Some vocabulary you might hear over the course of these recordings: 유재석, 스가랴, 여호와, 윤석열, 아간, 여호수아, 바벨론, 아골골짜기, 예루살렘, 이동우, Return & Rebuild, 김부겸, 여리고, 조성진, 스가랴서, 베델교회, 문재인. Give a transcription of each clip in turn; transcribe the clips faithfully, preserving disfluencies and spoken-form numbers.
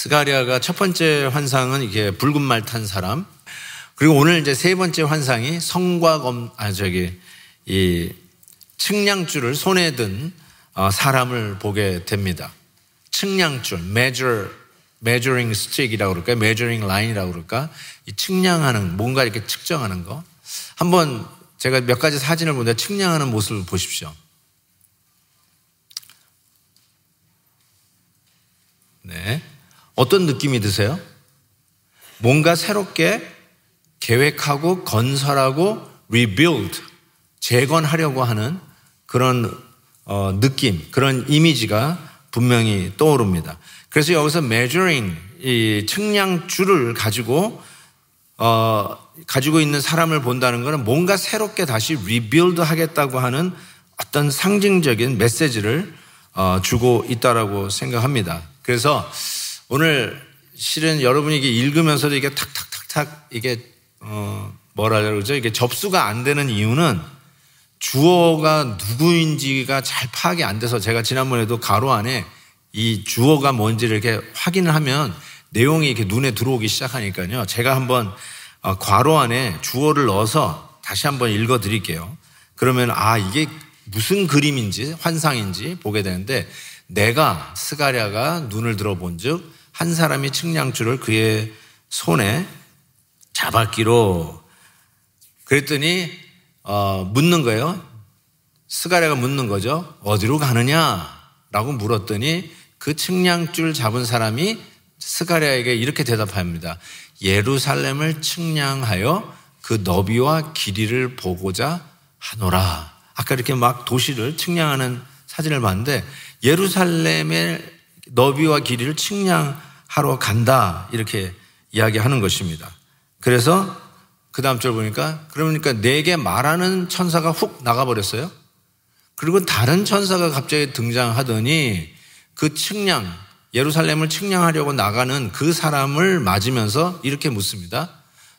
스가랴가 첫 번째 환상은 이게 붉은 말 탄 사람. 그리고 오늘 이제 세 번째 환상이 성과 검, 아, 저기, 이 측량줄을 손에 든 사람을 보게 됩니다. 측량줄, measure, measuring stick이라고 그럴까요? measuring line이라고 그럴까? 이 측량하는, 뭔가 이렇게 측정하는 거. 한번 제가 몇 가지 사진을 보는데 측량하는 모습을 보십시오. 네. 어떤 느낌이 드세요? 뭔가 새롭게 계획하고 건설하고 rebuild, 재건하려고 하는 그런 어, 느낌, 그런 이미지가 분명히 떠오릅니다. 그래서 여기서 measuring, 이 측량줄을 가지고 어, 가지고 있는 사람을 본다는 것은 뭔가 새롭게 다시 rebuild 하겠다고 하는 어떤 상징적인 메시지를 어, 주고 있다라고 생각합니다. 그래서 오늘 실은 여러분이 이게 읽으면서도 이게 탁탁탁탁 이게 어, 뭐라 그러죠? 이게 접수가 안 되는 이유는 주어가 누구인지가 잘 파악이 안 돼서, 제가 지난번에도 가로 안에 이 주어가 뭔지를 이렇게 확인을 하면 내용이 이렇게 눈에 들어오기 시작하니까요. 제가 한번 어, 괄호 안에 주어를 넣어서 다시 한번 읽어 드릴게요. 그러면 아, 이게 무슨 그림인지 환상인지 보게 되는데, 내가 스가랴가 눈을 들어본즉 한 사람이 측량줄을 그의 손에 잡았기로. 그랬더니 어, 묻는 거예요. 스가랴가 묻는 거죠. 어디로 가느냐라고 물었더니 그 측량줄 잡은 사람이 스가랴에게 이렇게 대답합니다. 예루살렘을 측량하여 그 너비와 길이를 보고자 하노라. 아까 이렇게 막 도시를 측량하는 사진을 봤는데 예루살렘의 너비와 길이를 측량하러 간다, 이렇게 이야기하는 것입니다. 그래서 그 다음 절 보니까, 그러니까 내게 말하는 천사가 훅 나가버렸어요. 그리고 다른 천사가 갑자기 등장하더니 그 측량, 예루살렘을 측량하려고 나가는 그 사람을 맞으면서 이렇게 묻습니다.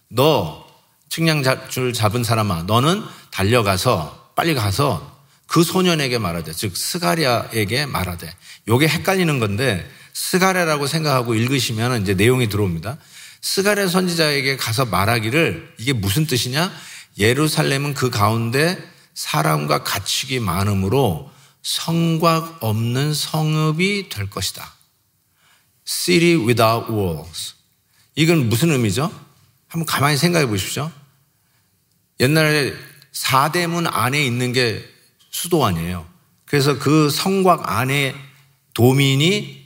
너, 측량줄 잡은 사람아, 너는 달려가서, 빨리 가서 그 소년에게 말하되, 즉 스가랴에게 말하되. 요게 헷갈리는 건데 스가랴라고 생각하고 읽으시면 이제 내용이 들어옵니다. 스가랴 선지자에게 가서 말하기를, 이게 무슨 뜻이냐? 예루살렘은 그 가운데 사람과 가축이 많으므로 성곽 없는 성읍이 될 것이다. City without walls. 이건 무슨 의미죠? 한번 가만히 생각해 보십시오. 옛날에 사대문 안에 있는 게 수도 아니에요. 그래서 그 성곽 안에 도민이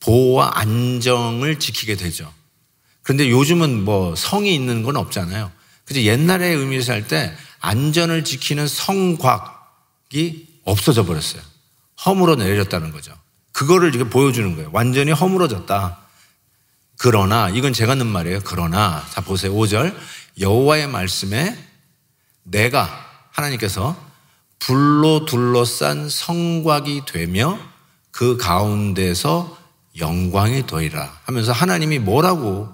보호와 안정을 지키게 되죠. 그런데 요즘은 뭐 성이 있는 건 없잖아요. 그래서 옛날의 의미에서 할 때 안전을 지키는 성곽이 없어져 버렸어요. 허물어 내렸다는 거죠. 그거를 이렇게 보여주는 거예요. 완전히 허물어졌다. 그러나, 이건 제가 넣은 말이에요. 그러나, 자, 보세요. 오 절. 여호와의 말씀에 내가, 하나님께서 불로 둘러싼 성곽이 되며 그 가운데서 영광이 되리라 하면서 하나님이 뭐라고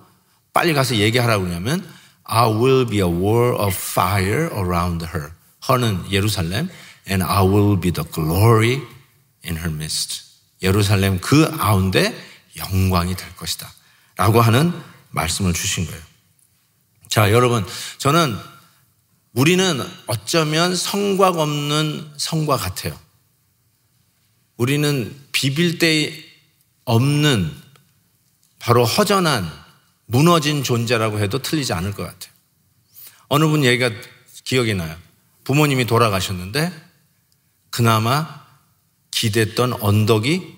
빨리 가서 얘기하라고 하냐면, I will be a wall of fire around her. Her는 예루살렘. And I will be the glory in her midst. 예루살렘 그 가운데 영광이 될 것이다 라고 하는 말씀을 주신 거예요. 자, 여러분, 저는 우리는 어쩌면 성곽 없는 성과 같아요. 우리는 비빌 데 없는 바로 허전한 무너진 존재라고 해도 틀리지 않을 것 같아요. 어느 분 얘기가 기억이 나요. 부모님이 돌아가셨는데 그나마 기댔던 언덕이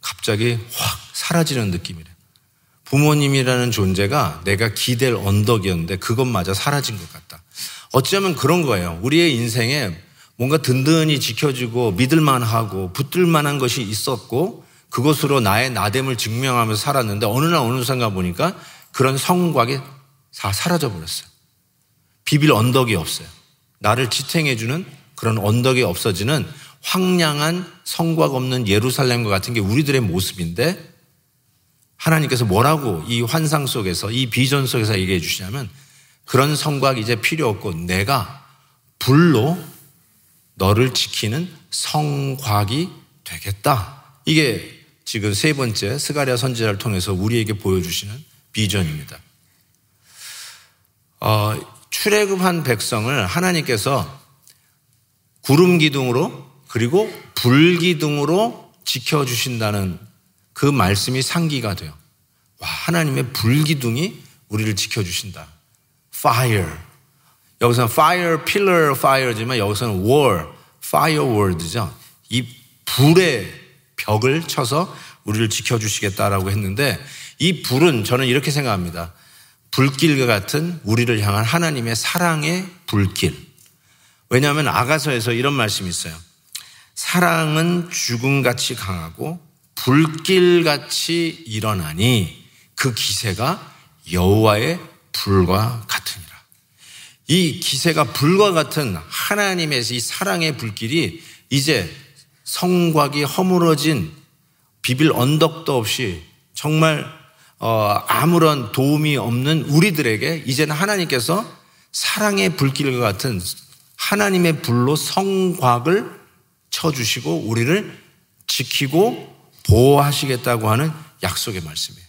갑자기 확 사라지는 느낌이래요. 부모님이라는 존재가 내가 기댈 언덕이었는데 그것마저 사라진 것 같다. 어쩌면 그런 거예요. 우리의 인생에 뭔가 든든히 지켜주고 믿을만하고 붙들만한 것이 있었고 그것으로 나의 나됨을 증명하면서 살았는데 어느 날 어느 순간 보니까 그런 성곽이 다 사라져버렸어요. 비빌 언덕이 없어요. 나를 지탱해주는 그런 언덕이 없어지는 황량한 성곽 없는 예루살렘과 같은 게 우리들의 모습인데, 하나님께서 뭐라고 이 환상 속에서, 이 비전 속에서 얘기해 주시냐면, 그런 성곽 이제 필요 없고 내가 불로 너를 지키는 성곽이 되겠다. 이게 지금 세 번째 스가랴 선지자를 통해서 우리에게 보여주시는 비전입니다. 어, 출애굽한 백성을 하나님께서 구름 기둥으로 그리고 불 기둥으로 지켜주신다는 그 말씀이 상기가 돼요. 와, 하나님의 불 기둥이 우리를 지켜주신다. Fire. 여기서는 fire, pillar, fire지만 여기서는 wall, fire wall이죠. 이 불의 벽을 쳐서 우리를 지켜주시겠다라고 했는데, 이 불은 저는 이렇게 생각합니다. 불길과 같은 우리를 향한 하나님의 사랑의 불길. 왜냐하면 아가서에서 이런 말씀이 있어요. 사랑은 죽음같이 강하고 불길같이 일어나니 그 기세가 여호와의 불과 같으니라. 이 기세가 불과 같은 하나님의 이 사랑의 불길이 이제 성곽이 허물어진 비빌 언덕도 없이 정말 어, 아무런 도움이 없는 우리들에게 이제는 하나님께서 사랑의 불길과 같은 하나님의 불로 성곽을 쳐주시고 우리를 지키고 보호하시겠다고 하는 약속의 말씀이에요.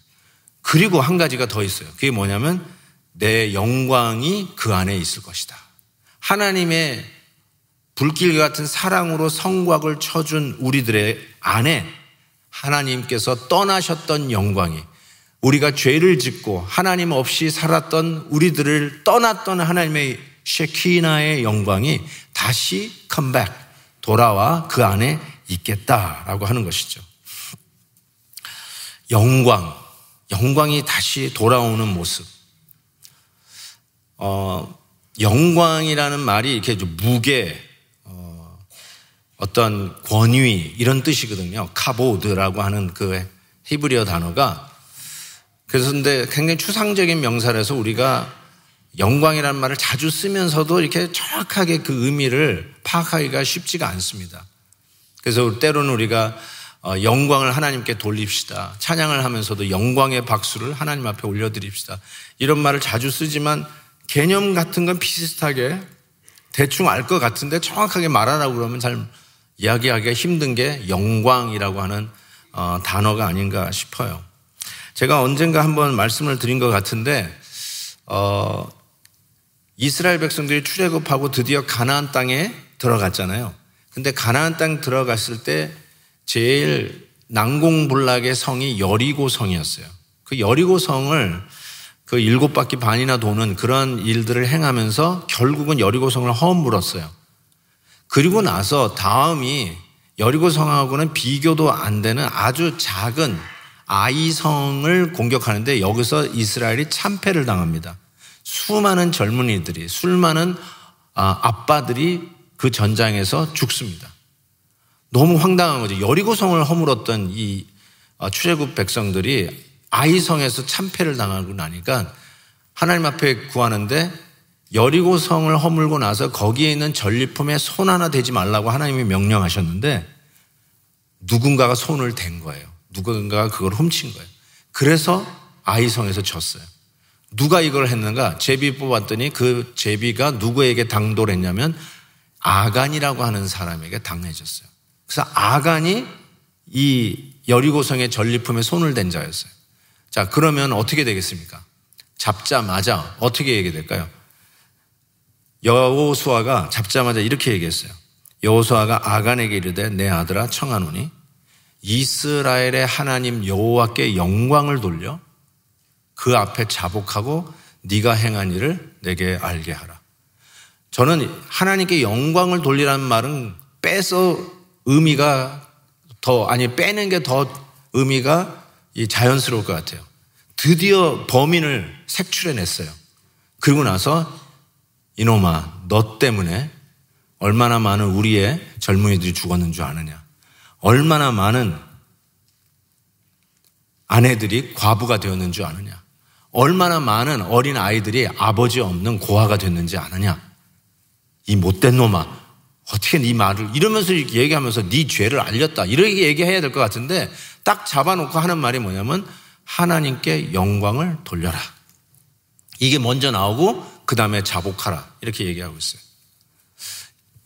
그리고 한 가지가 더 있어요. 그게 뭐냐면 내 영광이 그 안에 있을 것이다. 하나님의 불길 같은 사랑으로 성곽을 쳐준 우리들의 안에 하나님께서 떠나셨던 영광이, 우리가 죄를 짓고 하나님 없이 살았던 우리들을 떠났던 하나님의 쉐키나의 영광이 다시 컴백, 돌아와 그 안에 있겠다라고 하는 것이죠. 영광, 영광이 다시 돌아오는 모습. 어, 영광이라는 말이 이렇게 무게, 어, 어떤 권위 이런 뜻이거든요. 카보드라고 하는 그 히브리어 단어가. 그래서 근데 굉장히 추상적인 명사라서 우리가 영광이라는 말을 자주 쓰면서도 이렇게 정확하게 그 의미를 파악하기가 쉽지가 않습니다. 그래서 때로는 우리가 영광을 하나님께 돌립시다, 찬양을 하면서도 영광의 박수를 하나님 앞에 올려드립시다, 이런 말을 자주 쓰지만 개념 같은 건 비슷하게 대충 알 것 같은데 정확하게 말하라고 그러면 잘 이야기하기가 힘든 게 영광이라고 하는 단어가 아닌가 싶어요. 제가 언젠가 한번 말씀을 드린 것 같은데, 어, 이스라엘 백성들이 출애굽하고 드디어 가나안 땅에 들어갔잖아요. 근데 가나안 땅 들어갔을 때 제일 난공불락의 성이 여리고 성이었어요. 그 여리고 성을 그 일곱 바퀴 반이나 도는 그런 일들을 행하면서 결국은 여리고 성을 허물었어요. 그리고 나서 다음이 여리고 성하고는 비교도 안 되는 아주 작은 아이성을 공격하는데 여기서 이스라엘이 참패를 당합니다. 수많은 젊은이들이, 수많은 아빠들이 그 전장에서 죽습니다. 너무 황당한 거죠. 여리고성을 허물었던 이 출애굽 백성들이 아이성에서 참패를 당하고 나니까 하나님 앞에 구하는데, 여리고성을 허물고 나서 거기에 있는 전리품에 손 하나 대지 말라고 하나님이 명령하셨는데 누군가가 손을 댄 거예요. 누군가가 그걸 훔친 거예요. 그래서 아이성에서 졌어요. 누가 이걸 했는가? 제비 뽑았더니 그 제비가 누구에게 당돌했냐면 아간이라고 하는 사람에게 당해졌어요. 그래서 아간이 이 여리고성의 전리품에 손을 댄 자였어요. 자, 그러면 어떻게 되겠습니까? 잡자마자 어떻게 얘기 될까요? 여호수아가 잡자마자 이렇게 얘기했어요. 여호수아가 아간에게 이르되 내 아들아 청하노니 이스라엘의 하나님 여호와께 영광을 돌려 그 앞에 자복하고 네가 행한 일을 내게 알게 하라. 저는 하나님께 영광을 돌리라는 말은 빼서 의미가 더, 아니 빼는 게 더 의미가 자연스러울 것 같아요. 드디어 범인을 색출해냈어요. 그리고 나서 이놈아, 너 때문에 얼마나 많은 우리의 젊은이들이 죽었는 줄 아느냐. 얼마나 많은 아내들이 과부가 되었는 줄 아느냐. 얼마나 많은 어린 아이들이 아버지 없는 고아가 됐는지 아느냐. 이 못된 놈아, 어떻게 네 말을 이러면서 얘기하면서 네 죄를 알렸다, 이렇게 얘기해야 될 것 같은데 딱 잡아놓고 하는 말이 뭐냐면 하나님께 영광을 돌려라. 이게 먼저 나오고 그 다음에 자복하라, 이렇게 얘기하고 있어요.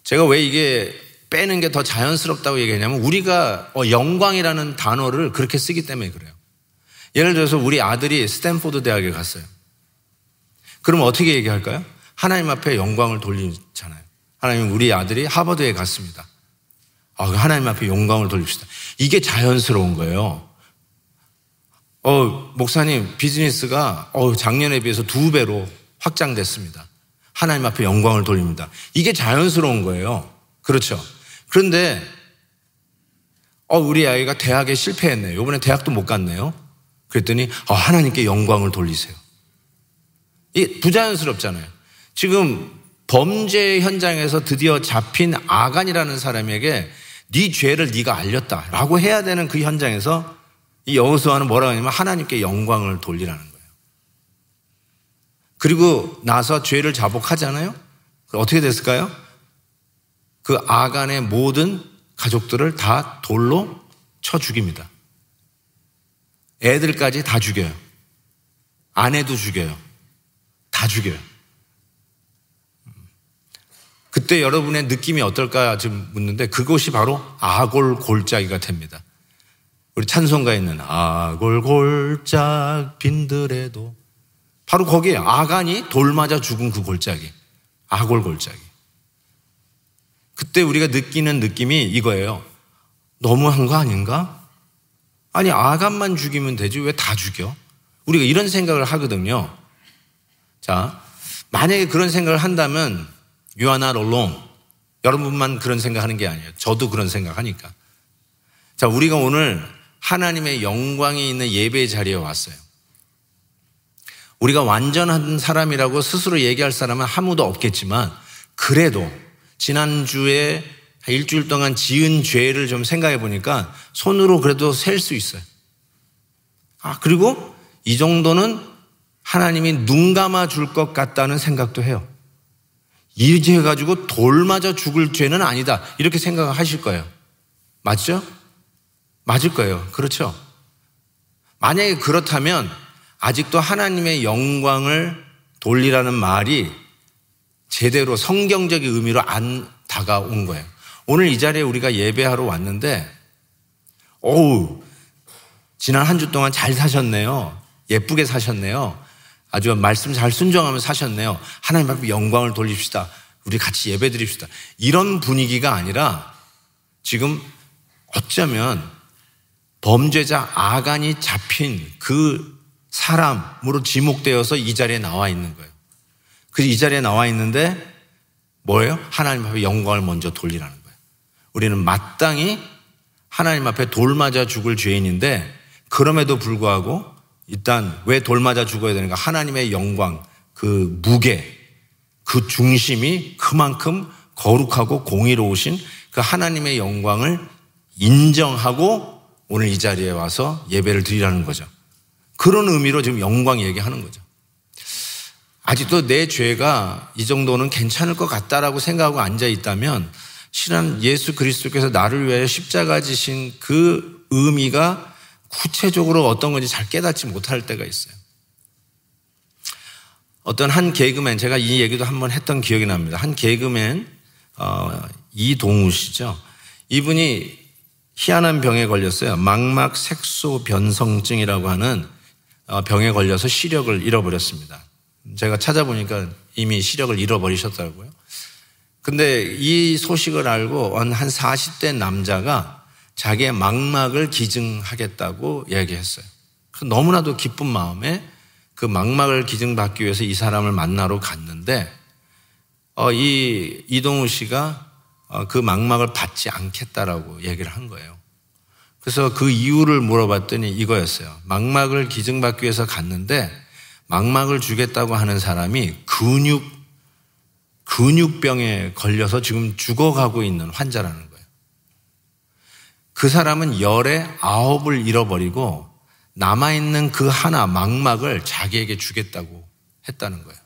제가 왜 이게 빼는 게 더 자연스럽다고 얘기했냐면 우리가 영광이라는 단어를 그렇게 쓰기 때문에 그래요. 예를 들어서 우리 아들이 스탠포드 대학에 갔어요. 그럼 어떻게 얘기할까요? 하나님 앞에 영광을 돌리잖아요. 하나님, 우리 아들이 하버드에 갔습니다. 아, 하나님 앞에 영광을 돌립시다. 이게 자연스러운 거예요. 어, 목사님, 비즈니스가 어, 작년에 비해서 두 배로 확장됐습니다. 하나님 앞에 영광을 돌립니다. 이게 자연스러운 거예요. 그렇죠. 그런데 어, 우리 아이가 대학에 실패했네요. 이번에 대학도 못 갔네요. 그랬더니 어, 하나님께 영광을 돌리세요. 이게 부자연스럽잖아요. 지금 범죄 현장에서 드디어 잡힌 아간이라는 사람에게 네 죄를 네가 알렸다라고 해야 되는 그 현장에서 이 여호수아는 뭐라고 하냐면 하나님께 영광을 돌리라는 거예요. 그리고 나서 죄를 자복하잖아요. 어떻게 됐을까요? 그 아간의 모든 가족들을 다 돌로 쳐 죽입니다. 애들까지 다 죽여요. 아내도 죽여요. 다 죽여요. 그때 여러분의 느낌이 어떨까 지금 묻는데 그것이 바로 아골골짜기가 됩니다. 우리 찬송가에 있는 아골골짝 빈들에도 바로 거기에 아간이 돌 맞아 죽은 그 골짜기, 아골골짜기. 그때 우리가 느끼는 느낌이 이거예요. 너무한 거 아닌가? 아니, 아간만 죽이면 되지 왜 다 죽여? 우리가 이런 생각을 하거든요. 자, 만약에 그런 생각을 한다면 You are not alone. 여러분만 그런 생각하는 게 아니에요. 저도 그런 생각하니까. 자, 우리가 오늘 하나님의 영광이 있는 예배의 자리에 왔어요. 우리가 완전한 사람이라고 스스로 얘기할 사람은 아무도 없겠지만 그래도 지난주에 일주일 동안 지은 죄를 좀 생각해 보니까 손으로 그래도 셀 수 있어요. 아, 그리고 이 정도는 하나님이 눈 감아 줄 것 같다는 생각도 해요. 이 죄 가지고 돌 맞아 죽을 죄는 아니다. 이렇게 생각하실 거예요. 맞죠? 맞을 거예요. 그렇죠? 만약에 그렇다면 아직도 하나님의 영광을 돌리라는 말이 제대로 성경적인 의미로 안 다가온 거예요. 오늘 이 자리에 우리가 예배하러 왔는데 어우, 지난 한 주 동안 잘 사셨네요. 예쁘게 사셨네요. 아주 말씀 잘 순종하며 사셨네요. 하나님 앞에 영광을 돌립시다. 우리 같이 예배 드립시다. 이런 분위기가 아니라 지금 어쩌면 범죄자 아간이 잡힌 그 사람으로 지목되어서 이 자리에 나와 있는 거예요. 그래서 이 자리에 나와 있는데 뭐예요? 하나님 앞에 영광을 먼저 돌리라는 거예요. 우리는 마땅히 하나님 앞에 돌 맞아 죽을 죄인인데 그럼에도 불구하고 일단 왜 돌 맞아 죽어야 되는가? 하나님의 영광, 그 무게, 그 중심이 그만큼 거룩하고 공의로우신 그 하나님의 영광을 인정하고 오늘 이 자리에 와서 예배를 드리라는 거죠. 그런 의미로 지금 영광 얘기하는 거죠. 아직도 내 죄가 이 정도는 괜찮을 것 같다라고 생각하고 앉아있다면 실은 예수 그리스도께서 나를 위해 십자가 지신 그 의미가 구체적으로 어떤 건지 잘 깨닫지 못할 때가 있어요. 어떤 한 개그맨, 제가 이 얘기도 한번 했던 기억이 납니다. 한 개그맨 어, 이동우 씨죠. 이분이 희한한 병에 걸렸어요. 망막색소변성증이라고 하는 병에 걸려서 시력을 잃어버렸습니다. 제가 찾아보니까 이미 시력을 잃어버리셨더라고요. 근데 이 소식을 알고 한 사십 대 남자가 자기의 망막을 기증하겠다고 이야기했어요. 너무나도 기쁜 마음에 그 망막을 기증받기 위해서 이 사람을 만나러 갔는데 어, 이 이동우 씨가 어, 그 망막을 받지 않겠다라고 얘기를 한 거예요. 그래서 그 이유를 물어봤더니 이거였어요. 망막을 기증받기 위해서 갔는데 망막을 주겠다고 하는 사람이 근육, 근육병에 걸려서 지금 죽어가고 있는 환자라는 거예요. 그 사람은 열에 아홉을 잃어버리고 남아있는 그 하나 망막을 자기에게 주겠다고 했다는 거예요.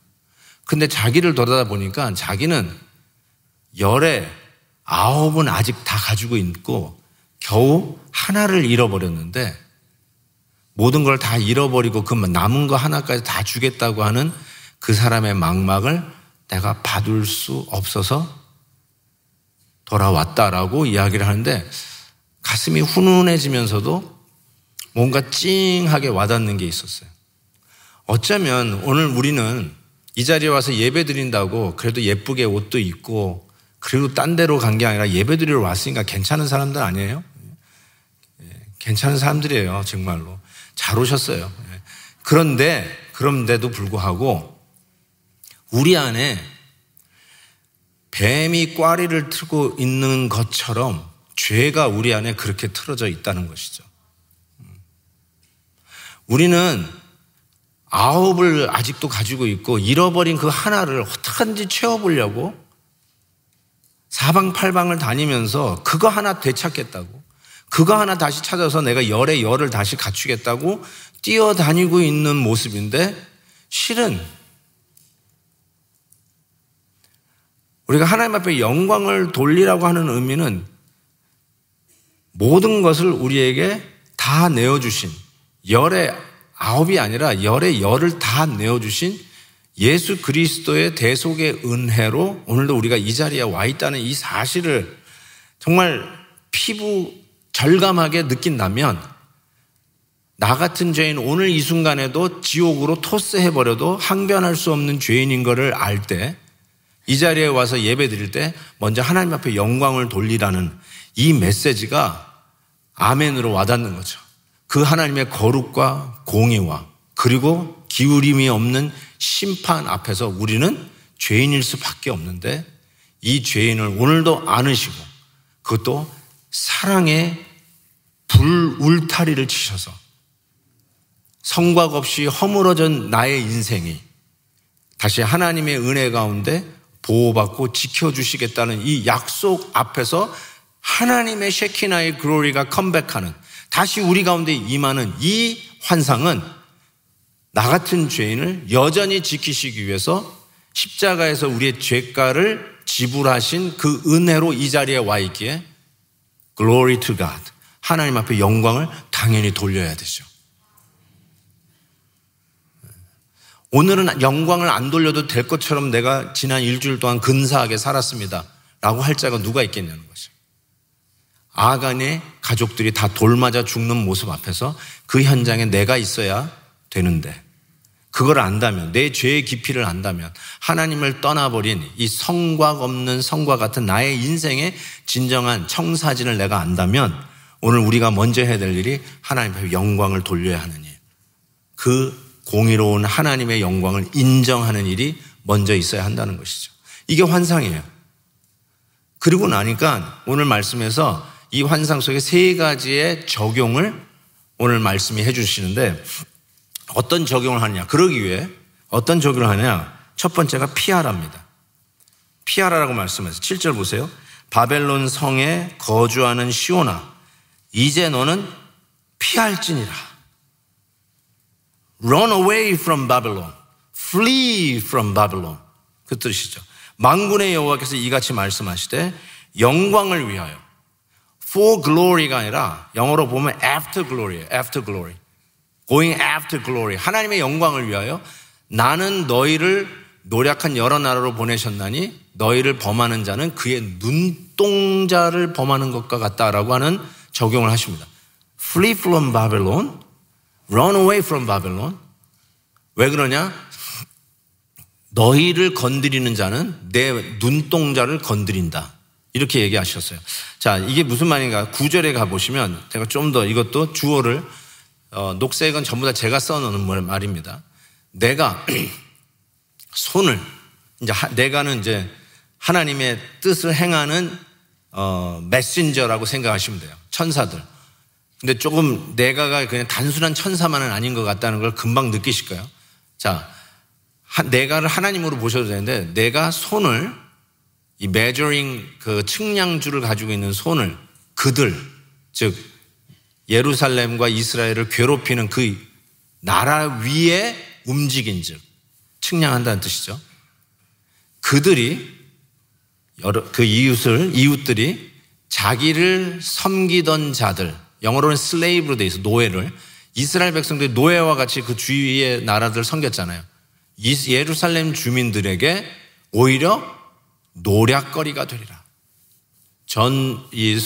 근데 자기를 돌아다보니까 자기는 열에 아홉은 아직 다 가지고 있고 겨우 하나를 잃어버렸는데 모든 걸 다 잃어버리고 그 남은 거 하나까지 다 주겠다고 하는 그 사람의 망막을 내가 받을 수 없어서 돌아왔다라고 이야기를 하는데 가슴이 훈훈해지면서도 뭔가 찡하게 와닿는 게 있었어요. 어쩌면 오늘 우리는 이 자리에 와서 예배 드린다고 그래도 예쁘게 옷도 입고 그리고 딴 데로 간 게 아니라 예배 드리러 왔으니까 괜찮은 사람들 아니에요? 괜찮은 사람들이에요. 정말로 잘 오셨어요. 그런데 그런데도 불구하고 우리 안에 뱀이 꽈리를 틀고 있는 것처럼 죄가 우리 안에 그렇게 틀어져 있다는 것이죠. 우리는 아홉을 아직도 가지고 있고 잃어버린 그 하나를 어떻게든지 채워보려고 사방팔방을 다니면서 그거 하나 되찾겠다고 그거 하나 다시 찾아서 내가 열에 열을 다시 갖추겠다고 뛰어다니고 있는 모습인데 실은 우리가 하나님 앞에 영광을 돌리라고 하는 의미는 모든 것을 우리에게 다 내어주신 열의 아홉이 아니라 열의 열을 다 내어주신 예수 그리스도의 대속의 은혜로 오늘도 우리가 이 자리에 와 있다는 이 사실을 정말 피부 절감하게 느낀다면 나 같은 죄인 오늘 이 순간에도 지옥으로 토스해버려도 항변할 수 없는 죄인인 것을 알 때 이 자리에 와서 예배 드릴 때 먼저 하나님 앞에 영광을 돌리라는 이 메시지가 아멘으로 와닿는 거죠. 그 하나님의 거룩과 공의와 그리고 기울임이 없는 심판 앞에서 우리는 죄인일 수밖에 없는데 이 죄인을 오늘도 안으시고 그것도 사랑의 불울타리를 치셔서 성곽 없이 허물어진 나의 인생이 다시 하나님의 은혜 가운데 보호받고 지켜주시겠다는 이 약속 앞에서 하나님의 쉐키나의 글로리가 컴백하는 다시 우리 가운데 임하는 이 환상은 나 같은 죄인을 여전히 지키시기 위해서 십자가에서 우리의 죄가를 지불하신 그 은혜로 이 자리에 와 있기에 Glory to God. 하나님 앞에 영광을 당연히 돌려야 되죠. 오늘은 영광을 안 돌려도 될 것처럼 내가 지난 일주일 동안 근사하게 살았습니다 라고 할 자가 누가 있겠냐는 거죠. 아간의 가족들이 다 돌맞아 죽는 모습 앞에서 그 현장에 내가 있어야 되는데 그걸 안다면 내 죄의 깊이를 안다면 하나님을 떠나버린 이 성곽 없는 성과 같은 나의 인생의 진정한 청사진을 내가 안다면 오늘 우리가 먼저 해야 될 일이 하나님 앞에 영광을 돌려야 하는 일, 그 공의로운 하나님의 영광을 인정하는 일이 먼저 있어야 한다는 것이죠. 이게 환상이에요. 그리고 나니까 오늘 말씀에서 이 환상 속에 세 가지의 적용을 오늘 말씀이 해주시는데 어떤 적용을 하느냐, 그러기 위해 어떤 적용을 하느냐. 첫 번째가 피하라입니다. 피하라라고 말씀해서 칠 절 보세요. 바벨론 성에 거주하는 시온아 이제 너는 피할지니라. Run away from Babylon. Flee from Babylon. 그 뜻이죠. 만군의 여호와께서 이같이 말씀하시되 영광을 위하여, for glory가 아니라 영어로 보면 after glory예요. After glory. Going after glory. 하나님의 영광을 위하여 나는 너희를 노략한 여러 나라로 보내셨나니 너희를 범하는 자는 그의 눈동자를 범하는 것과 같다라고 하는 적용을 하십니다. Flee from Babylon. Run away from Babylon. 왜 그러냐? 너희를 건드리는 자는 내 눈동자를 건드린다. 이렇게 얘기하셨어요. 자, 이게 무슨 말인가? 구 절에 가보시면 제가 좀 더 이것도 주어를 어, 녹색은 전부 다 제가 써놓은 말입니다. 내가 손을 이제 하, 내가는 이제 하나님의 뜻을 행하는 어, 메신저라고 생각하시면 돼요. 천사들. 근데 조금 내가가 그냥 단순한 천사만은 아닌 것 같다는 걸 금방 느끼실 거예요. 자, 하, 내가를 하나님으로 보셔도 되는데 내가 손을 이 measuring 그 측량줄을 가지고 있는 손을 그들 즉 예루살렘과 이스라엘을 괴롭히는 그 나라 위에 움직인 즉 측량한다는 뜻이죠. 그들이 여러, 그 이웃을 이웃들이 자기를 섬기던 자들 영어로는 슬레이브로 돼 있어 노예를 이스라엘 백성들이 노예와 같이 그 주위의 나라들을 섬겼잖아요. 예루살렘 주민들에게 오히려 노략거리가 되리라. 전 이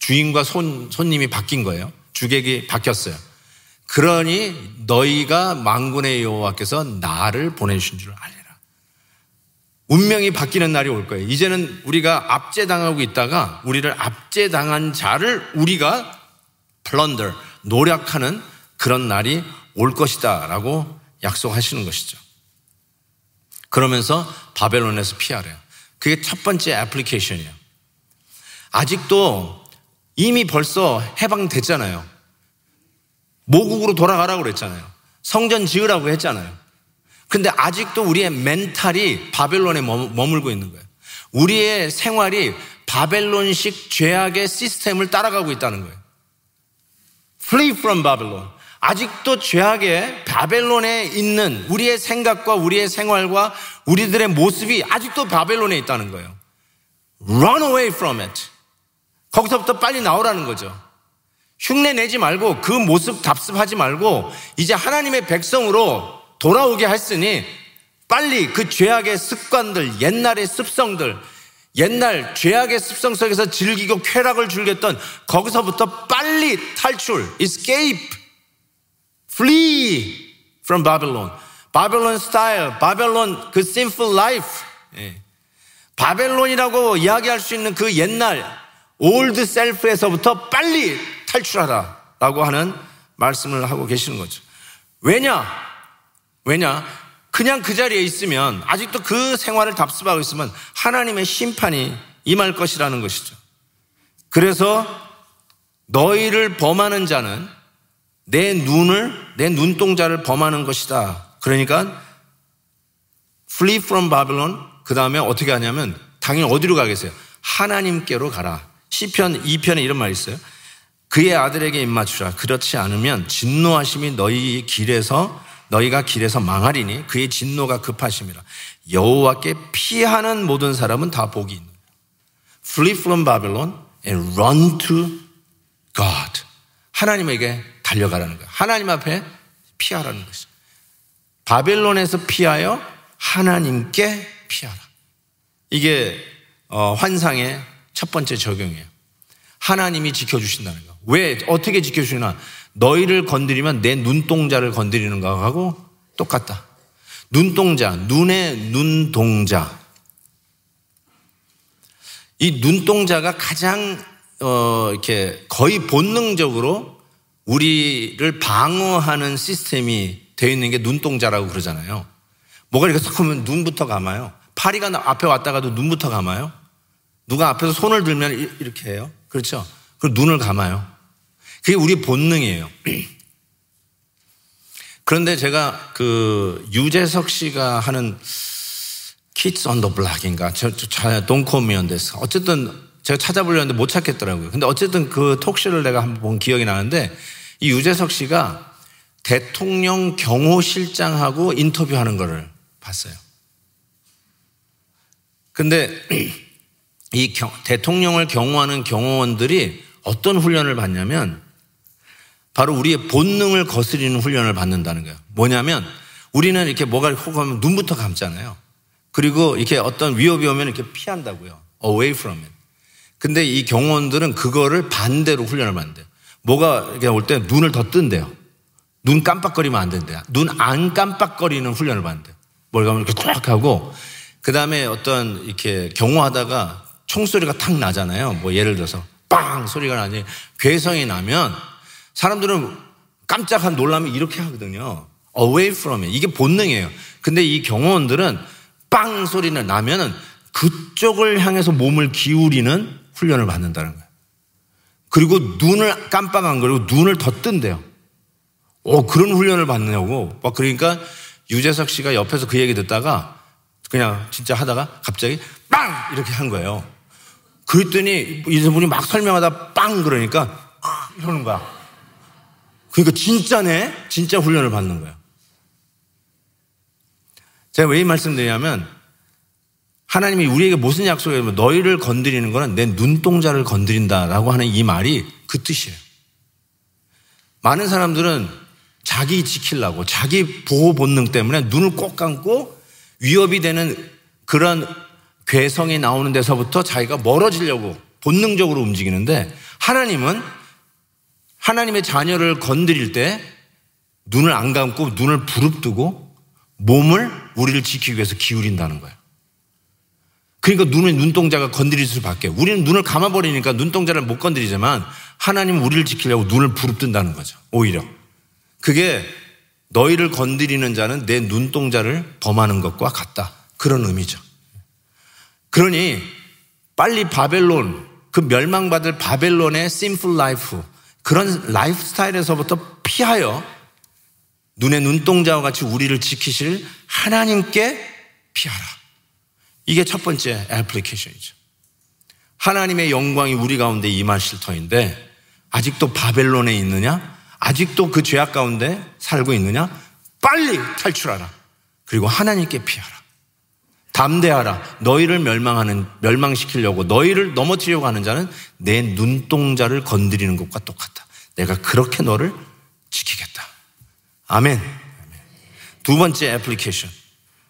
주인과 손, 손님이 바뀐 거예요. 주객이 바뀌었어요. 그러니 너희가 만군의 여호와께서 나를 보내주신 줄 알리라. 운명이 바뀌는 날이 올 거예요. 이제는 우리가 압제당하고 있다가 우리를 압제당한 자를 우리가 plunder, 노력하는 그런 날이 올 것이다 라고 약속하시는 것이죠. 그러면서 바벨론에서 피하래요. 그게 첫 번째 애플리케이션이에요. 아직도 이미 벌써 해방됐잖아요. 모국으로 돌아가라고 그랬잖아요. 성전 지으라고 했잖아요. 근데 아직도 우리의 멘탈이 바벨론에 머물고 있는 거예요. 우리의 생활이 바벨론식 죄악의 시스템을 따라가고 있다는 거예요. Flee from Babylon. 아직도 죄악의 바벨론에 있는 우리의 생각과 우리의 생활과 우리들의 모습이 아직도 바벨론에 있다는 거예요. Run away from it. 거기서부터 빨리 나오라는 거죠. 흉내 내지 말고 그 모습 답습하지 말고 이제 하나님의 백성으로 돌아오게 했으니 빨리 그 죄악의 습관들, 옛날의 습성들, 옛날 죄악의 습성 속에서 즐기고 쾌락을 즐겼던 거기서부터 빨리 탈출, escape, flee from Babylon, 바벨론 스타일, 바벨론 그 sinful life, 바벨론이라고 이야기할 수 있는 그 옛날 old self에서부터 빨리 탈출하라라고 하는 말씀을 하고 계시는 거죠. 왜냐? 왜냐? 그냥 그 자리에 있으면 아직도 그 생활을 답습하고 있으면 하나님의 심판이 임할 것이라는 것이죠. 그래서 너희를 범하는 자는 내 눈을, 내 눈동자를 범하는 것이다. 그러니까 flee from Babylon. 그 다음에 어떻게 하냐면 당연히 어디로 가겠어요? 하나님께로 가라. 시편 이 편에 이런 말이 있어요. 그의 아들에게 입맞추라. 그렇지 않으면 진노하심이 너희 길에서 너희가 길에서 망하리니 그의 진노가 급하심이라. 여호와께 피하는 모든 사람은 다 복이 있노라. Flee from Babylon and run to God. 하나님에게 달려가라는 거예요. 하나님 앞에 피하라는 것이죠. 바벨론에서 피하여 하나님께 피하라. 이게 환상의 첫 번째 적용이에요. 하나님이 지켜주신다는 거. 왜? 어떻게 지켜주시나? 너희를 건드리면 내 눈동자를 건드리는 거하고 똑같다. 눈동자, 눈의 눈동자. 이 눈동자가 가장 어, 이렇게 거의 본능적으로 우리를 방어하는 시스템이 되어 있는 게 눈동자라고 그러잖아요. 뭐가 이렇게 섞으면 눈부터 감아요. 파리가 앞에 왔다가도 눈부터 감아요. 누가 앞에서 손을 들면 이렇게 해요. 그렇죠? 그럼 눈을 감아요. 그게 우리 본능이에요. 그런데 제가 그 유재석 씨가 하는 Kids on the Block인가 저, 저, 저, Don't Call Me on This. 어쨌든 제가 찾아보려는데 못 찾겠더라고요. 근데 어쨌든 그 톡쇼를 내가 한번 본 기억이 나는데 이 유재석 씨가 대통령 경호실장하고 인터뷰하는 거를 봤어요. 근데 이 경, 대통령을 경호하는 경호원들이 어떤 훈련을 받냐면 바로 우리의 본능을 거스리는 훈련을 받는다는 거예요. 뭐냐면 우리는 이렇게 뭐가 혹하면 눈부터 감잖아요. 그리고 이렇게 어떤 위협이 오면 이렇게 피한다고요. Away from it. 근데 이 경호원들은 그거를 반대로 훈련을 받는대요. 뭐가 이렇게 올 때 눈을 더 뜬대요. 눈 깜빡거리면 안 된대요. 눈 안 깜빡거리는 훈련을 받는대요. 뭘 가면 이렇게 쫙 하고 그 다음에 어떤 이렇게 경호하다가 총소리가 탁 나잖아요. 뭐 예를 들어서 빵 소리가 나니 괴성이 나면 사람들은 깜짝 놀라면 이렇게 하거든요. Away from it. 이게 본능이에요. 근데 이 경호원들은 빵 소리가 나면 그쪽을 향해서 몸을 기울이는 훈련을 받는다는 거예요. 그리고 눈을 깜빡 안 거리고 눈을 더 뜬대요. 오, 그런 훈련을 받느냐고. 막 그러니까 유재석 씨가 옆에서 그 얘기 듣다가 그냥 진짜 하다가 갑자기 빵 이렇게 한 거예요. 그랬더니 이분이 막 설명하다 빵 그러니까 이러는 거야. 그러니까 진짜네? 진짜 훈련을 받는 거야. 제가 왜 이 말씀드리냐면 하나님이 우리에게 무슨 약속을 하면 너희를 건드리는 거는 내 눈동자를 건드린다라고 하는 이 말이 그 뜻이에요. 많은 사람들은 자기 지키려고 자기 보호 본능 때문에 눈을 꼭 감고 위협이 되는 그런 괴성이 나오는 데서부터 자기가 멀어지려고 본능적으로 움직이는데, 하나님은 하나님의 자녀를 건드릴 때 눈을 안 감고 눈을 부릅뜨고 몸을 우리를 지키기 위해서 기울인다는 거예요. 그러니까 눈에 눈동자가 건드릴 수밖에. 우리는 눈을 감아버리니까 눈동자를 못 건드리지만 하나님은 우리를 지키려고 눈을 부릅뜬다는 거죠. 오히려 그게 너희를 건드리는 자는 내 눈동자를 범하는 것과 같다, 그런 의미죠. 그러니 빨리 바벨론, 그 멸망받을 바벨론의 심플 라이프, 그런 라이프 스타일에서부터 피하여 눈의 눈동자와 같이 우리를 지키실 하나님께 피하라. 이게 첫 번째 애플리케이션이죠. 하나님의 영광이 우리 가운데 임하실 터인데 아직도 바벨론에 있느냐? 아직도 그 죄악 가운데 살고 있느냐? 빨리 탈출하라. 그리고 하나님께 피하라. 담대하라. 너희를 멸망하는, 멸망시키려고, 너희를 넘어뜨리려고 하는 자는 내 눈동자를 건드리는 것과 똑같다. 내가 그렇게 너를 지키겠다. 아멘. 두 번째 애플리케이션.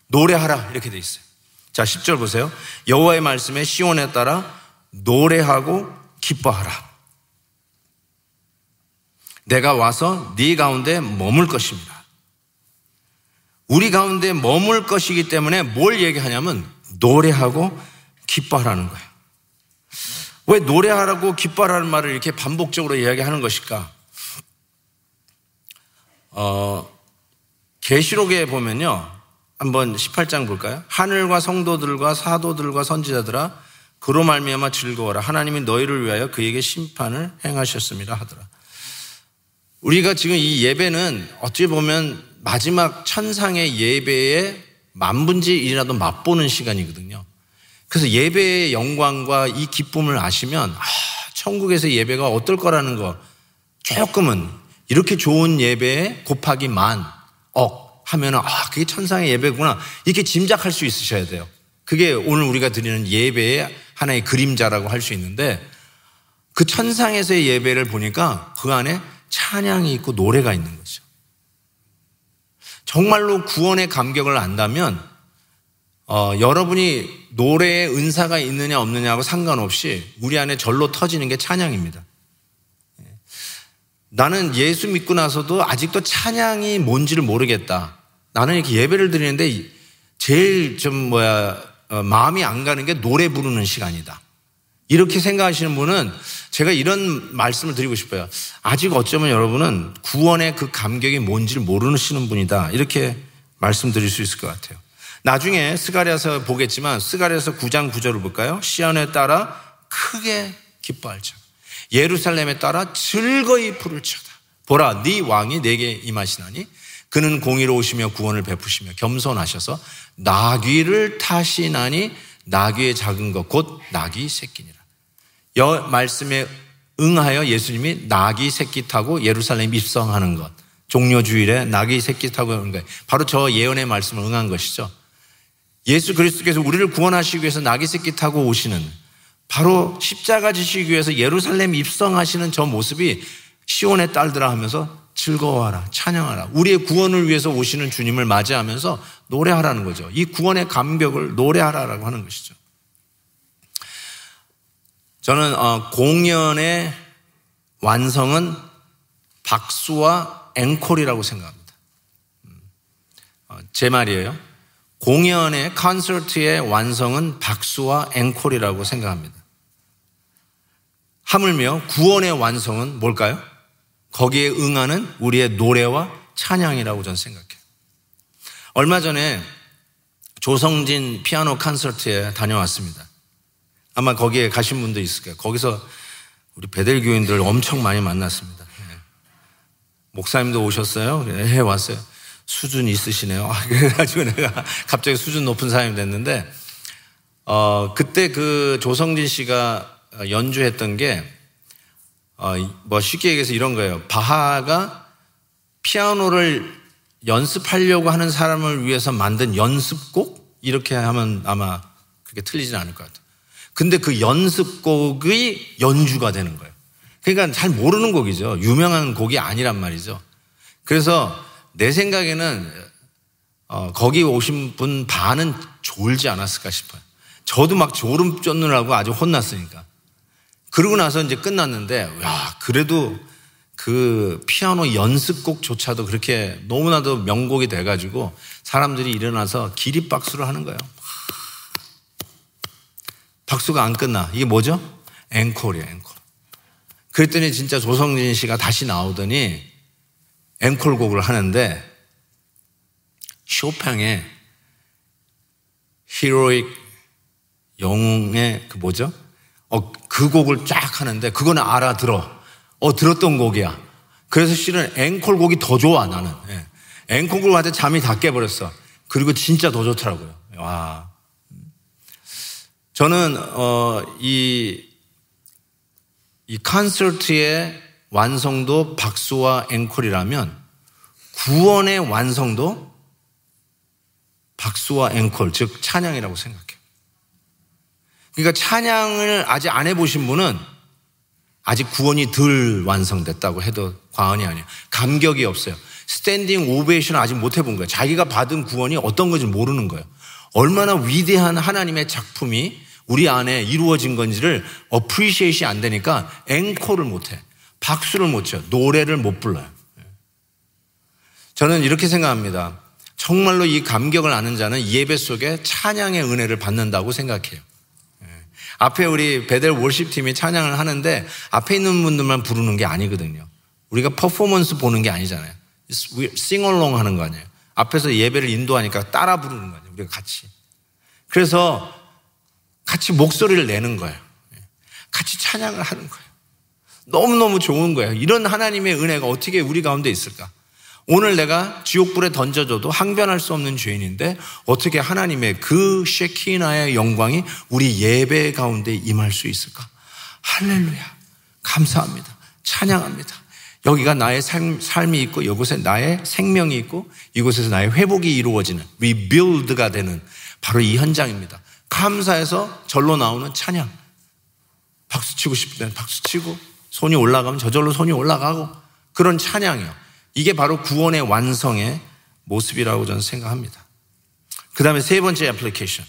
노래하라. 이렇게 돼 있어요. 자, 십 절 보세요. 여호와의 말씀에 시온에 따라 노래하고 기뻐하라. 내가 와서 네 가운데 머물 것입니다. 우리 가운데 머물 것이기 때문에 뭘 얘기하냐면 노래하고 기뻐하라는 거예요. 왜 노래하라고 기뻐하라는 말을 이렇게 반복적으로 이야기하는 것일까? 어, 계시록에 보면요. 한번 십팔 장 볼까요? 하늘과 성도들과 사도들과 선지자들아 그로 말미암아 즐거워라. 하나님이 너희를 위하여 그에게 심판을 행하셨습니다 하더라. 우리가 지금 이 예배는 어찌 보면 마지막 천상의 예배의 만분의 일이라도 맛보는 시간이거든요. 그래서 예배의 영광과 이 기쁨을 아시면 아, 천국에서 예배가 어떨 거라는 거, 조금은 이렇게 좋은 예배에 곱하기 만, 억 하면 아, 그게 천상의 예배구나, 이렇게 짐작할 수 있으셔야 돼요. 그게 오늘 우리가 드리는 예배의 하나의 그림자라고 할 수 있는데, 그 천상에서의 예배를 보니까 그 안에 찬양이 있고 노래가 있는 거죠. 정말로 구원의 감격을 안다면 어, 여러분이 노래의 은사가 있느냐 없느냐하고 상관없이 우리 안에 절로 터지는 게 찬양입니다. 나는 예수 믿고 나서도 아직도 찬양이 뭔지를 모르겠다. 나는 이렇게 예배를 드리는데 제일 좀 뭐야 어, 마음이 안 가는 게 노래 부르는 시간이다. 이렇게 생각하시는 분은 제가 이런 말씀을 드리고 싶어요. 아직 어쩌면 여러분은 구원의 그 감격이 뭔지를 모르시는 분이다. 이렇게 말씀드릴 수 있을 것 같아요. 나중에 스가랴서 보겠지만 스가랴서 구 장 구 절을 볼까요? 시온에 따라 크게 기뻐할 자, 예루살렘에 따라 즐거이 부를 자다. 보라, 네 왕이 내게 임하시나니 그는 공의로우시며 구원을 베푸시며 겸손하셔서 나귀를 타시나니 나귀의 작은 것 곧 나귀 새끼니라. 여 말씀에 응하여 예수님이 나귀 새끼 타고 예루살렘 입성하는 것, 종려주일에 나귀 새끼 타고 하는 것, 바로 저 예언의 말씀을 응한 것이죠. 예수 그리스도께서 우리를 구원하시기 위해서 나귀 새끼 타고 오시는, 바로 십자가 지시기 위해서 예루살렘 입성하시는 저 모습이 시온의 딸들아 하면서 즐거워하라, 찬양하라. 우리의 구원을 위해서 오시는 주님을 맞이하면서 노래하라는 거죠. 이 구원의 감격을 노래하라라고 하는 것이죠. 저는 어, 공연의 완성은 박수와 앵콜이라고 생각합니다. 어, 제 말이에요. 공연의, 콘서트의 완성은 박수와 앵콜이라고 생각합니다. 하물며 구원의 완성은 뭘까요? 거기에 응하는 우리의 노래와 찬양이라고 저는 생각해요. 얼마 전에 조성진 피아노 콘서트에 다녀왔습니다. 아마 거기에 가신 분도 있을 거예요. 거기서 우리 베델교인들을 엄청 많이 만났습니다. 네. 목사님도 오셨어요? 네, 왔어요. 수준 있으시네요. 아, 그래가지고 내가 갑자기 수준 높은 사람이 됐는데, 어, 그때 그 조성진 씨가 연주했던 게, 어, 뭐 쉽게 얘기해서 이런 거예요. 바하가 피아노를 연습하려고 하는 사람을 위해서 만든 연습곡? 이렇게 하면 아마 그렇게 틀리진 않을 것 같아요. 근데 그 연습곡이 연주가 되는 거예요. 그러니까 잘 모르는 곡이죠. 유명한 곡이 아니란 말이죠. 그래서 내 생각에는 어, 거기 오신 분 반은 졸지 않았을까 싶어요. 저도 막 졸음 쫓느라고 아주 혼났으니까. 그러고 나서 이제 끝났는데, 야, 그래도 그 피아노 연습곡조차도 그렇게 너무나도 명곡이 돼가지고 사람들이 일어나서 기립박수를 하는 거예요. 박수가 안 끝나. 이게 뭐죠? 앵콜이에요, 앵콜. 그랬더니 진짜 조성진 씨가 다시 나오더니 앵콜곡을 하는데 쇼팽의 히로익 영웅의 그 뭐죠? 어, 그 곡을 쫙 하는데 그거는 알아들어. 어, 들었던 곡이야. 그래서 실은 앵콜 곡이 더 좋아, 나는. 예. 앵콜 곡을 하는데 잠이 다 깨버렸어. 그리고 진짜 더 좋더라고요. 와. 저는, 어, 이, 이 콘서트의 완성도 박수와 앵콜이라면 구원의 완성도 박수와 앵콜, 즉 찬양이라고 생각해요. 그러니까 찬양을 아직 안 해보신 분은 아직 구원이 덜 완성됐다고 해도 과언이 아니에요. 감격이 없어요. 스탠딩 오베이션을 아직 못 해본 거예요. 자기가 받은 구원이 어떤 건지 모르는 거예요. 얼마나 위대한 하나님의 작품이 우리 안에 이루어진 건지를 어프리시에이션이 안 되니까 앵콜을 못 해. 박수를 못 쳐요. 노래를 못 불러요. 저는 이렇게 생각합니다. 정말로 이 감격을 아는 자는 예배 속에 찬양의 은혜를 받는다고 생각해요. 앞에 우리 베델 월십팀이 찬양을 하는데 앞에 있는 분들만 부르는 게 아니거든요. 우리가 퍼포먼스 보는 게 아니잖아요. 싱얼롱 하는 거 아니에요. 앞에서 예배를 인도하니까 따라 부르는 거 아니에요. 우리가 같이. 그래서 같이 목소리를 내는 거예요. 같이 찬양을 하는 거예요. 너무너무 좋은 거예요. 이런 하나님의 은혜가 어떻게 우리 가운데 있을까? 오늘 내가 지옥불에 던져줘도 항변할 수 없는 죄인인데 어떻게 하나님의 그 쉐키나의 영광이 우리 예배 가운데 임할 수 있을까? 할렐루야, 감사합니다, 찬양합니다. 여기가 나의 삶, 삶이 있고 이곳에 나의 생명이 있고 이곳에서 나의 회복이 이루어지는 리빌드가 되는 바로 이 현장입니다. 감사해서 절로 나오는 찬양, 박수치고 싶을 때는 박수치고 손이 올라가면 저절로 손이 올라가고 그런 찬양이요. 이게 바로 구원의 완성의 모습이라고 저는 생각합니다. 그 다음에 세 번째 애플리케이션,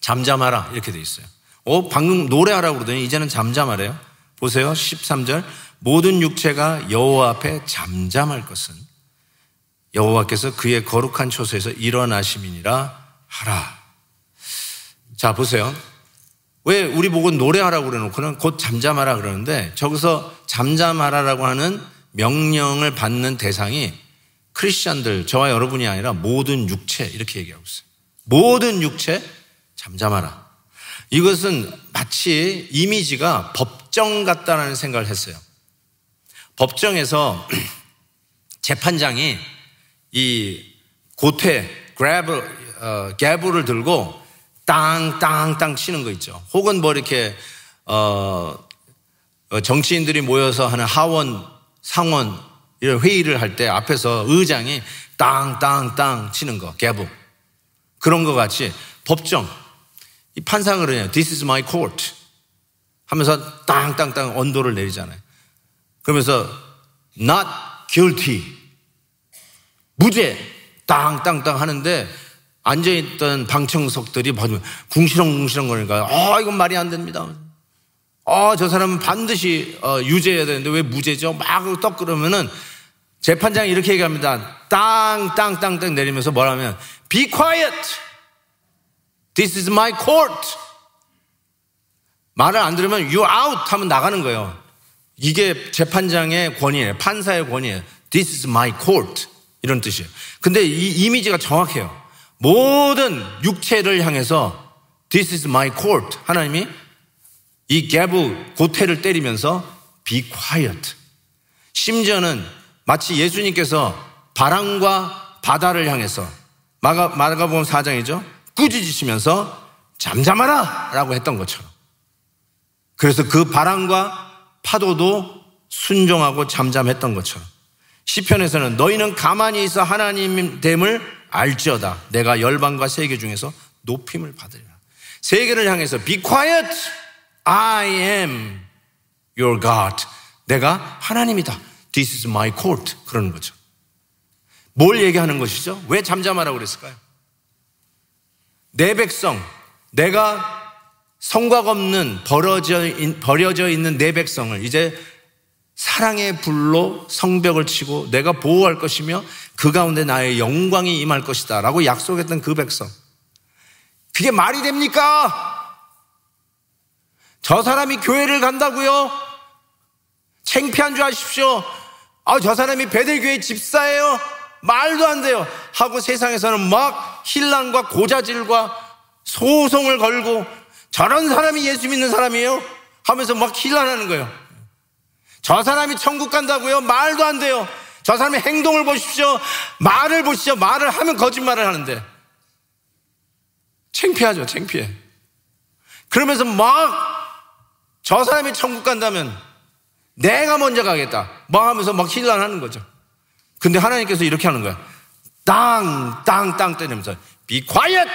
잠잠하라 이렇게 돼 있어요. 어, 방금 노래하라고 그러더니 이제는 잠잠하래요. 보세요, 십삼 절. 모든 육체가 여호와 앞에 잠잠할 것은 여호와께서 그의 거룩한 처소에서 일어나심이니라 하라. 자, 보세요. 왜 우리 보고 노래하라고 그래놓고는 곧 잠잠하라 그러는데 저기서 잠잠하라라고 하는 명령을 받는 대상이 크리스천들, 저와 여러분이 아니라 모든 육체 이렇게 얘기하고 있어요. 모든 육체 잠잠하라. 이것은 마치 이미지가 법정 같다라는 생각을 했어요. 법정에서 재판장이 이 고태, 그래브, 어, 개브를 들고 땅땅땅 치는 거 있죠. 혹은 뭐 이렇게 어, 정치인들이 모여서 하는 하원, 상원 이런 회의를 할 때 앞에서 의장이 땅땅땅 치는 거, 개부 그런 거 같이 법정 이 판사가 그러냐, This is my court 하면서 땅땅땅 언도를 내리잖아요. 그러면서 Not guilty 무죄 땅땅땅 하는데 앉아있던 방청석들이 궁시렁궁시렁 거리니까 아, 이건 말이 안 됩니다. 어, 저 사람은 반드시 어, 유죄해야 되는데 왜 무죄죠? 막 떡 그러면은 재판장이 이렇게 얘기합니다. 땅땅땅땅 내리면서 뭐라면 Be quiet. This is my court. 말을 안 들으면 You out 하면 나가는 거예요. 이게 재판장의 권위예요. 판사의 권위예요. This is my court 이런 뜻이에요. 근데 이 이미지가 정확해요. 모든 육체를 향해서 This is my court 하나님이 이 개부 고태를 때리면서 Be quiet. 심지어는 마치 예수님께서 바람과 바다를 향해서 마가, 마가복음 사 장이죠. 꾸짖으시면서 잠잠하라 라고 했던 것처럼. 그래서 그 바람과 파도도 순종하고 잠잠했던 것처럼. 시편에서는 너희는 가만히 있어 하나님 됨을 알지어다. 내가 열방과 세계 중에서 높임을 받으리라. 세계를 향해서 Be quiet. I am your God. 내가 하나님이다. This is my court. 그러는 거죠. 뭘 얘기하는 것이죠? 왜 잠잠하라고 그랬을까요? 내 백성, 내가 성곽 없는 버려져 있는 내 백성을 이제 사랑의 불로 성벽을 치고 내가 보호할 것이며 그 가운데 나의 영광이 임할 것이다 라고 약속했던 그 백성, 그게 말이 됩니까? 저 사람이 교회를 간다고요? 창피한 줄 아십시오. 아, 저 사람이 베델교회 집사예요? 말도 안 돼요 하고 세상에서는 막 힐난과 고자질과 소송을 걸고, 저런 사람이 예수 믿는 사람이에요? 하면서 막 힐난하는 거예요. 저 사람이 천국 간다고요? 말도 안 돼요. 저 사람의 행동을 보십시오. 말을 보십시오. 말을 하면 거짓말을 하는데. 창피하죠, 창피해. 그러면서 막 저 사람이 천국 간다면 내가 먼저 가겠다 막 하면서 막 힐난하는 거죠. 근데 하나님께서 이렇게 하는 거야. 땅, 땅, 땅 때리면서 Be quiet,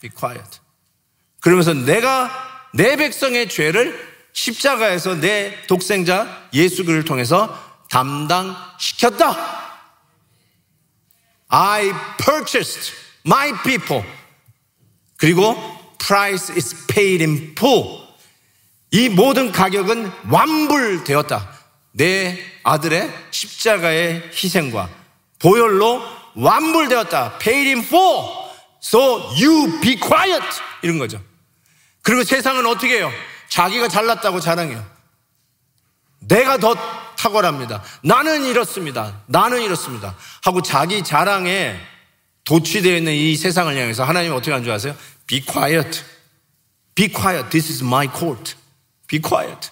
be quiet. 그러면서 내가 내 백성의 죄를 십자가에서 내 독생자 예수 그를 통해서 담당시켰다. I purchased my people. 그리고 price is paid in full. 이 모든 가격은 완불되었다. 내 아들의 십자가의 희생과 보혈로 완불되었다. Paid in full. So you be quiet. 이런 거죠. 그리고 세상은 어떻게 해요? 자기가 잘났다고 자랑해요. 내가 더 탁월합니다. 나는 이렇습니다. 나는 이렇습니다. 하고 자기 자랑에 도취되어 있는 이 세상을 향해서 하나님은 어떻게 하는 줄 아세요? Be quiet. Be quiet. This is my court. Be quiet.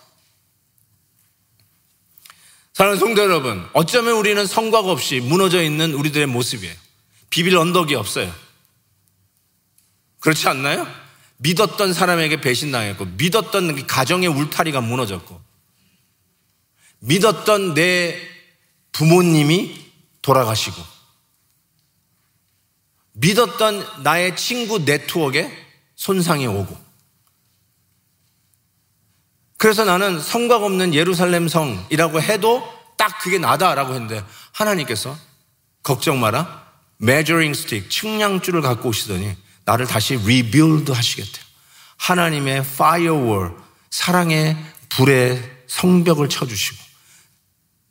사랑하는 성도 여러분, 어쩌면 우리는 성곽 없이 무너져 있는 우리들의 모습이에요. 비빌 언덕이 없어요. 그렇지 않나요? 믿었던 사람에게 배신당했고, 믿었던 가정의 울타리가 무너졌고, 믿었던 내 부모님이 돌아가시고, 믿었던 나의 친구 네트워크에 손상이 오고. 그래서 나는 성곽 없는 예루살렘 성이라고 해도 딱 그게 나다라고 했는데, 하나님께서 걱정 마라, measuring stick, 측량줄을 갖고 오시더니 나를 다시 리빌드 하시겠대요. 하나님의 파이어월, 사랑의 불의 성벽을 쳐주시고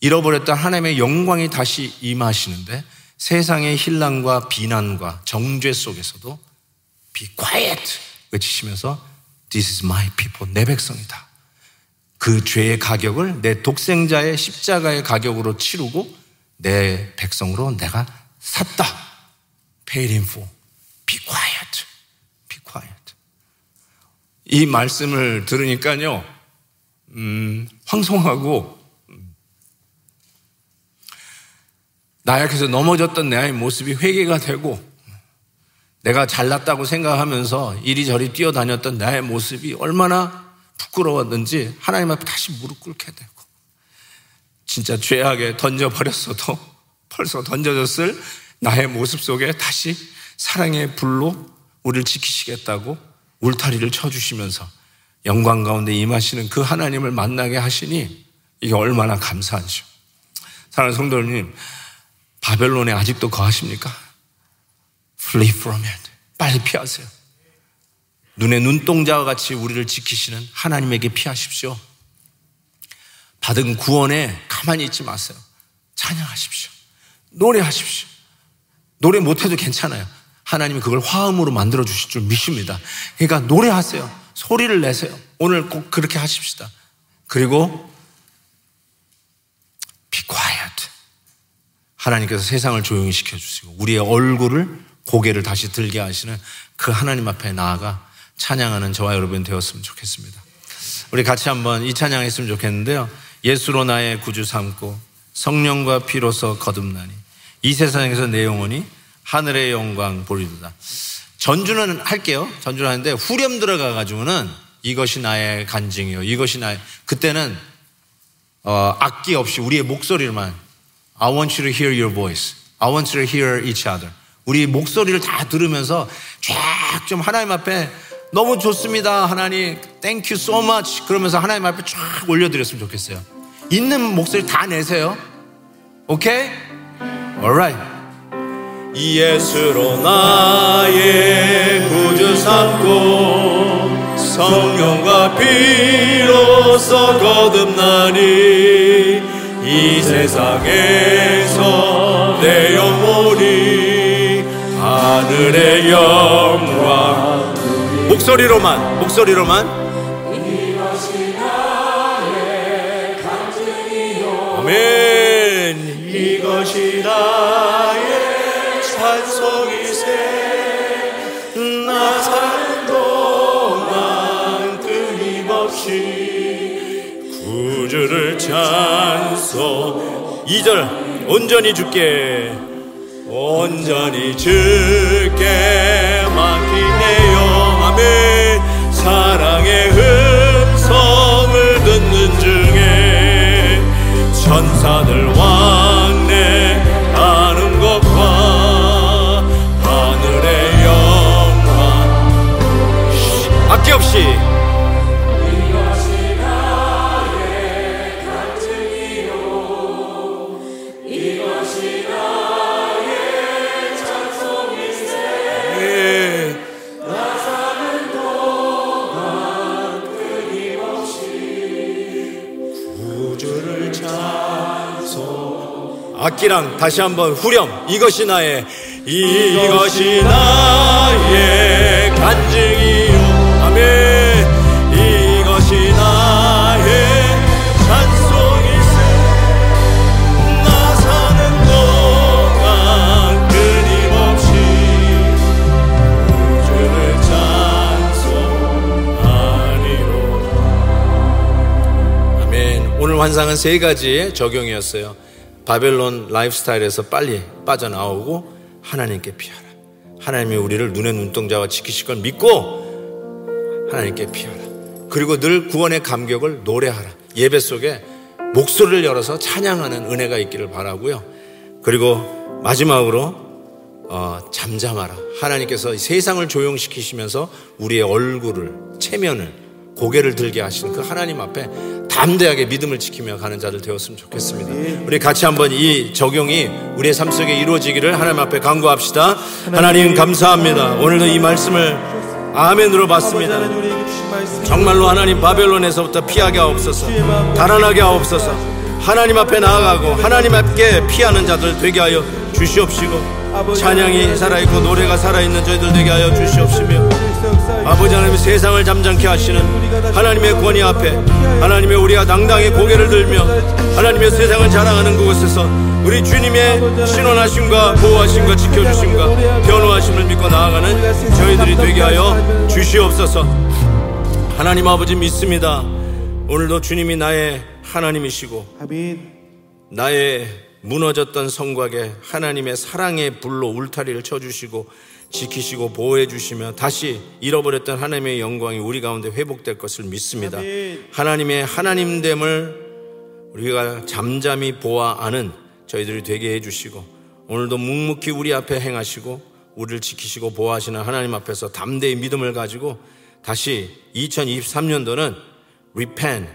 잃어버렸던 하나님의 영광이 다시 임하시는데, 세상의 힐난과 비난과 정죄 속에서도 Be quiet 외치시면서 This is my people, 내 백성이다. 그 죄의 가격을 내 독생자의 십자가의 가격으로 치르고 내 백성으로 내가 샀다. Paid in full. Be quiet, be quiet. 이 말씀을 들으니까요, 음, 황송하고, 음, 나약해서 넘어졌던 내 아이 모습이 회개가 되고, 내가 잘났다고 생각하면서 이리저리 뛰어다녔던 나의 모습이 얼마나 부끄러웠는지 하나님 앞에 다시 무릎 꿇게 되고, 진짜 죄악에 던져버렸어도 벌써 던져졌을 나의 모습 속에 다시 사랑의 불로 우리를 지키시겠다고 울타리를 쳐주시면서 영광 가운데 임하시는 그 하나님을 만나게 하시니 이게 얼마나 감사한지요. 사랑하는 성도님, 바벨론에 아직도 거하십니까? Flee from it. 빨리 피하세요. 눈에 눈동자와 같이 우리를 지키시는 하나님에게 피하십시오. 받은 구원에 가만히 있지 마세요. 찬양하십시오. 노래하십시오. 노래 못해도 괜찮아요. 하나님이 그걸 화음으로 만들어 주실 줄 믿습니다. 그러니까 노래하세요. 소리를 내세요. 오늘 꼭 그렇게 하십시다. 그리고 Be quiet. 하나님께서 세상을 조용히 시켜주시고 우리의 얼굴을, 고개를 다시 들게 하시는 그 하나님 앞에 나아가 찬양하는 저와 여러분이 되었으면 좋겠습니다. 우리 같이 한번 이 찬양했으면 좋겠는데요. 예수로 나의 구주 삼고 성령과 피로서 거듭나니 이 세상에서 내 영혼이 하늘의 영광 보리도다. 전주는 할게요. 전주는 하는데 후렴 들어가가지고는 이것이 나의 간증이요, 이것이 나의, 그때는 어, 악기 없이 우리의 목소리만, I want you to hear your voice, I want you to hear each other, 우리 목소리를 다 들으면서 쫙 좀 하나님 앞에 너무 좋습니다 하나님, Thank you so much 그러면서 하나님 앞에 쫙 올려드렸으면 좋겠어요. 있는 목소리 다 내세요. 오케이? Alright. 예수로 나의 구주 삼고 성령과 피로써 거듭나니 이 세상에서 내 영혼이 하늘의 영광. 목소리로만 목소리로만 이것이 나의 간증이요. 아멘. 이것이 나의 찬송이세. 나 사는 동안 끊임없이 구주를 찬송. 이 절 온전히 주께 온전히 주께 맡기네요. 아멘. 사랑의 음성을 듣는 중에 천사들 왕래하는 것과 아낌없이 이것이 나의 간증이요. 이것이 나의 찬송일세. 나 사는 동안 끊임없이 구주를 찬송. 악기랑 다시 한번 후렴. 이것이 나의 이것이 나의 간증이요. 이것이 나의 찬송일세. 나 사는 동안 끊임없이 우주를 찬송하리로다. 아멘. 오늘 환상은 세 가지의 적용이었어요. 바벨론 라이프스타일에서 빨리 빠져나오고 하나님께 피하라. 하나님이 우리를 눈의 눈동자와 지키실 걸 믿고 하나님께 피하라. 그리고 늘 구원의 감격을 노래하라. 예배 속에 목소리를 열어서 찬양하는 은혜가 있기를 바라고요. 그리고 마지막으로 어, 잠잠하라. 하나님께서 세상을 조용시키시면서 우리의 얼굴을, 체면을, 고개를 들게 하시는 그 하나님 앞에 담대하게 믿음을 지키며 가는 자들 되었으면 좋겠습니다. 우리 같이 한번 이 적용이 우리의 삶 속에 이루어지기를 하나님 앞에 간구합시다. 하나님 감사합니다. 오늘도 이 말씀을 아멘으로 받습니다. 정말로 하나님 바벨론에서부터 피하게 하옵소서. 달아나게 하옵소서. 하나님 앞에 나아가고 하나님 앞에 피하는 자들 되게 하여 주시옵시고, 찬양이 살아있고 노래가 살아있는 저희들 되게 하여 주시옵시며, 아버지 하나님 세상을 잠잠케 하시는 하나님의 권위 앞에 하나님의 우리가 당당히 고개를 들며 하나님의 세상을 자랑하는 그곳에서 우리 주님의 신원하심과 보호하심과 지켜주심과 변호하심을 믿고 나아가는 저희들이 되게 하여 주시옵소서. 하나님 아버지 믿습니다. 오늘도 주님이 나의 하나님이시고 나의 무너졌던 성곽에 하나님의 사랑의 불로 울타리를 쳐주시고 지키시고 보호해 주시며 다시 잃어버렸던 하나님의 영광이 우리 가운데 회복될 것을 믿습니다. 하나님의 하나님됨을 우리가 잠잠히 보아 아는 저희들이 되게 해주시고, 오늘도 묵묵히 우리 앞에 행하시고 우리를 지키시고 보호하시는 하나님 앞에서 담대히 믿음을 가지고 다시 이천이십삼 년도는 repent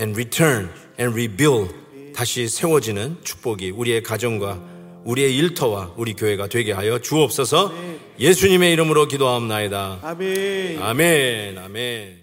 and return and rebuild, 다시 세워지는 축복이 우리의 가정과 우리의 일터와 우리 교회가 되게 하여 주옵소서. 예수님의 이름으로 기도하옵나이다. 아멘. 아멘. 아멘.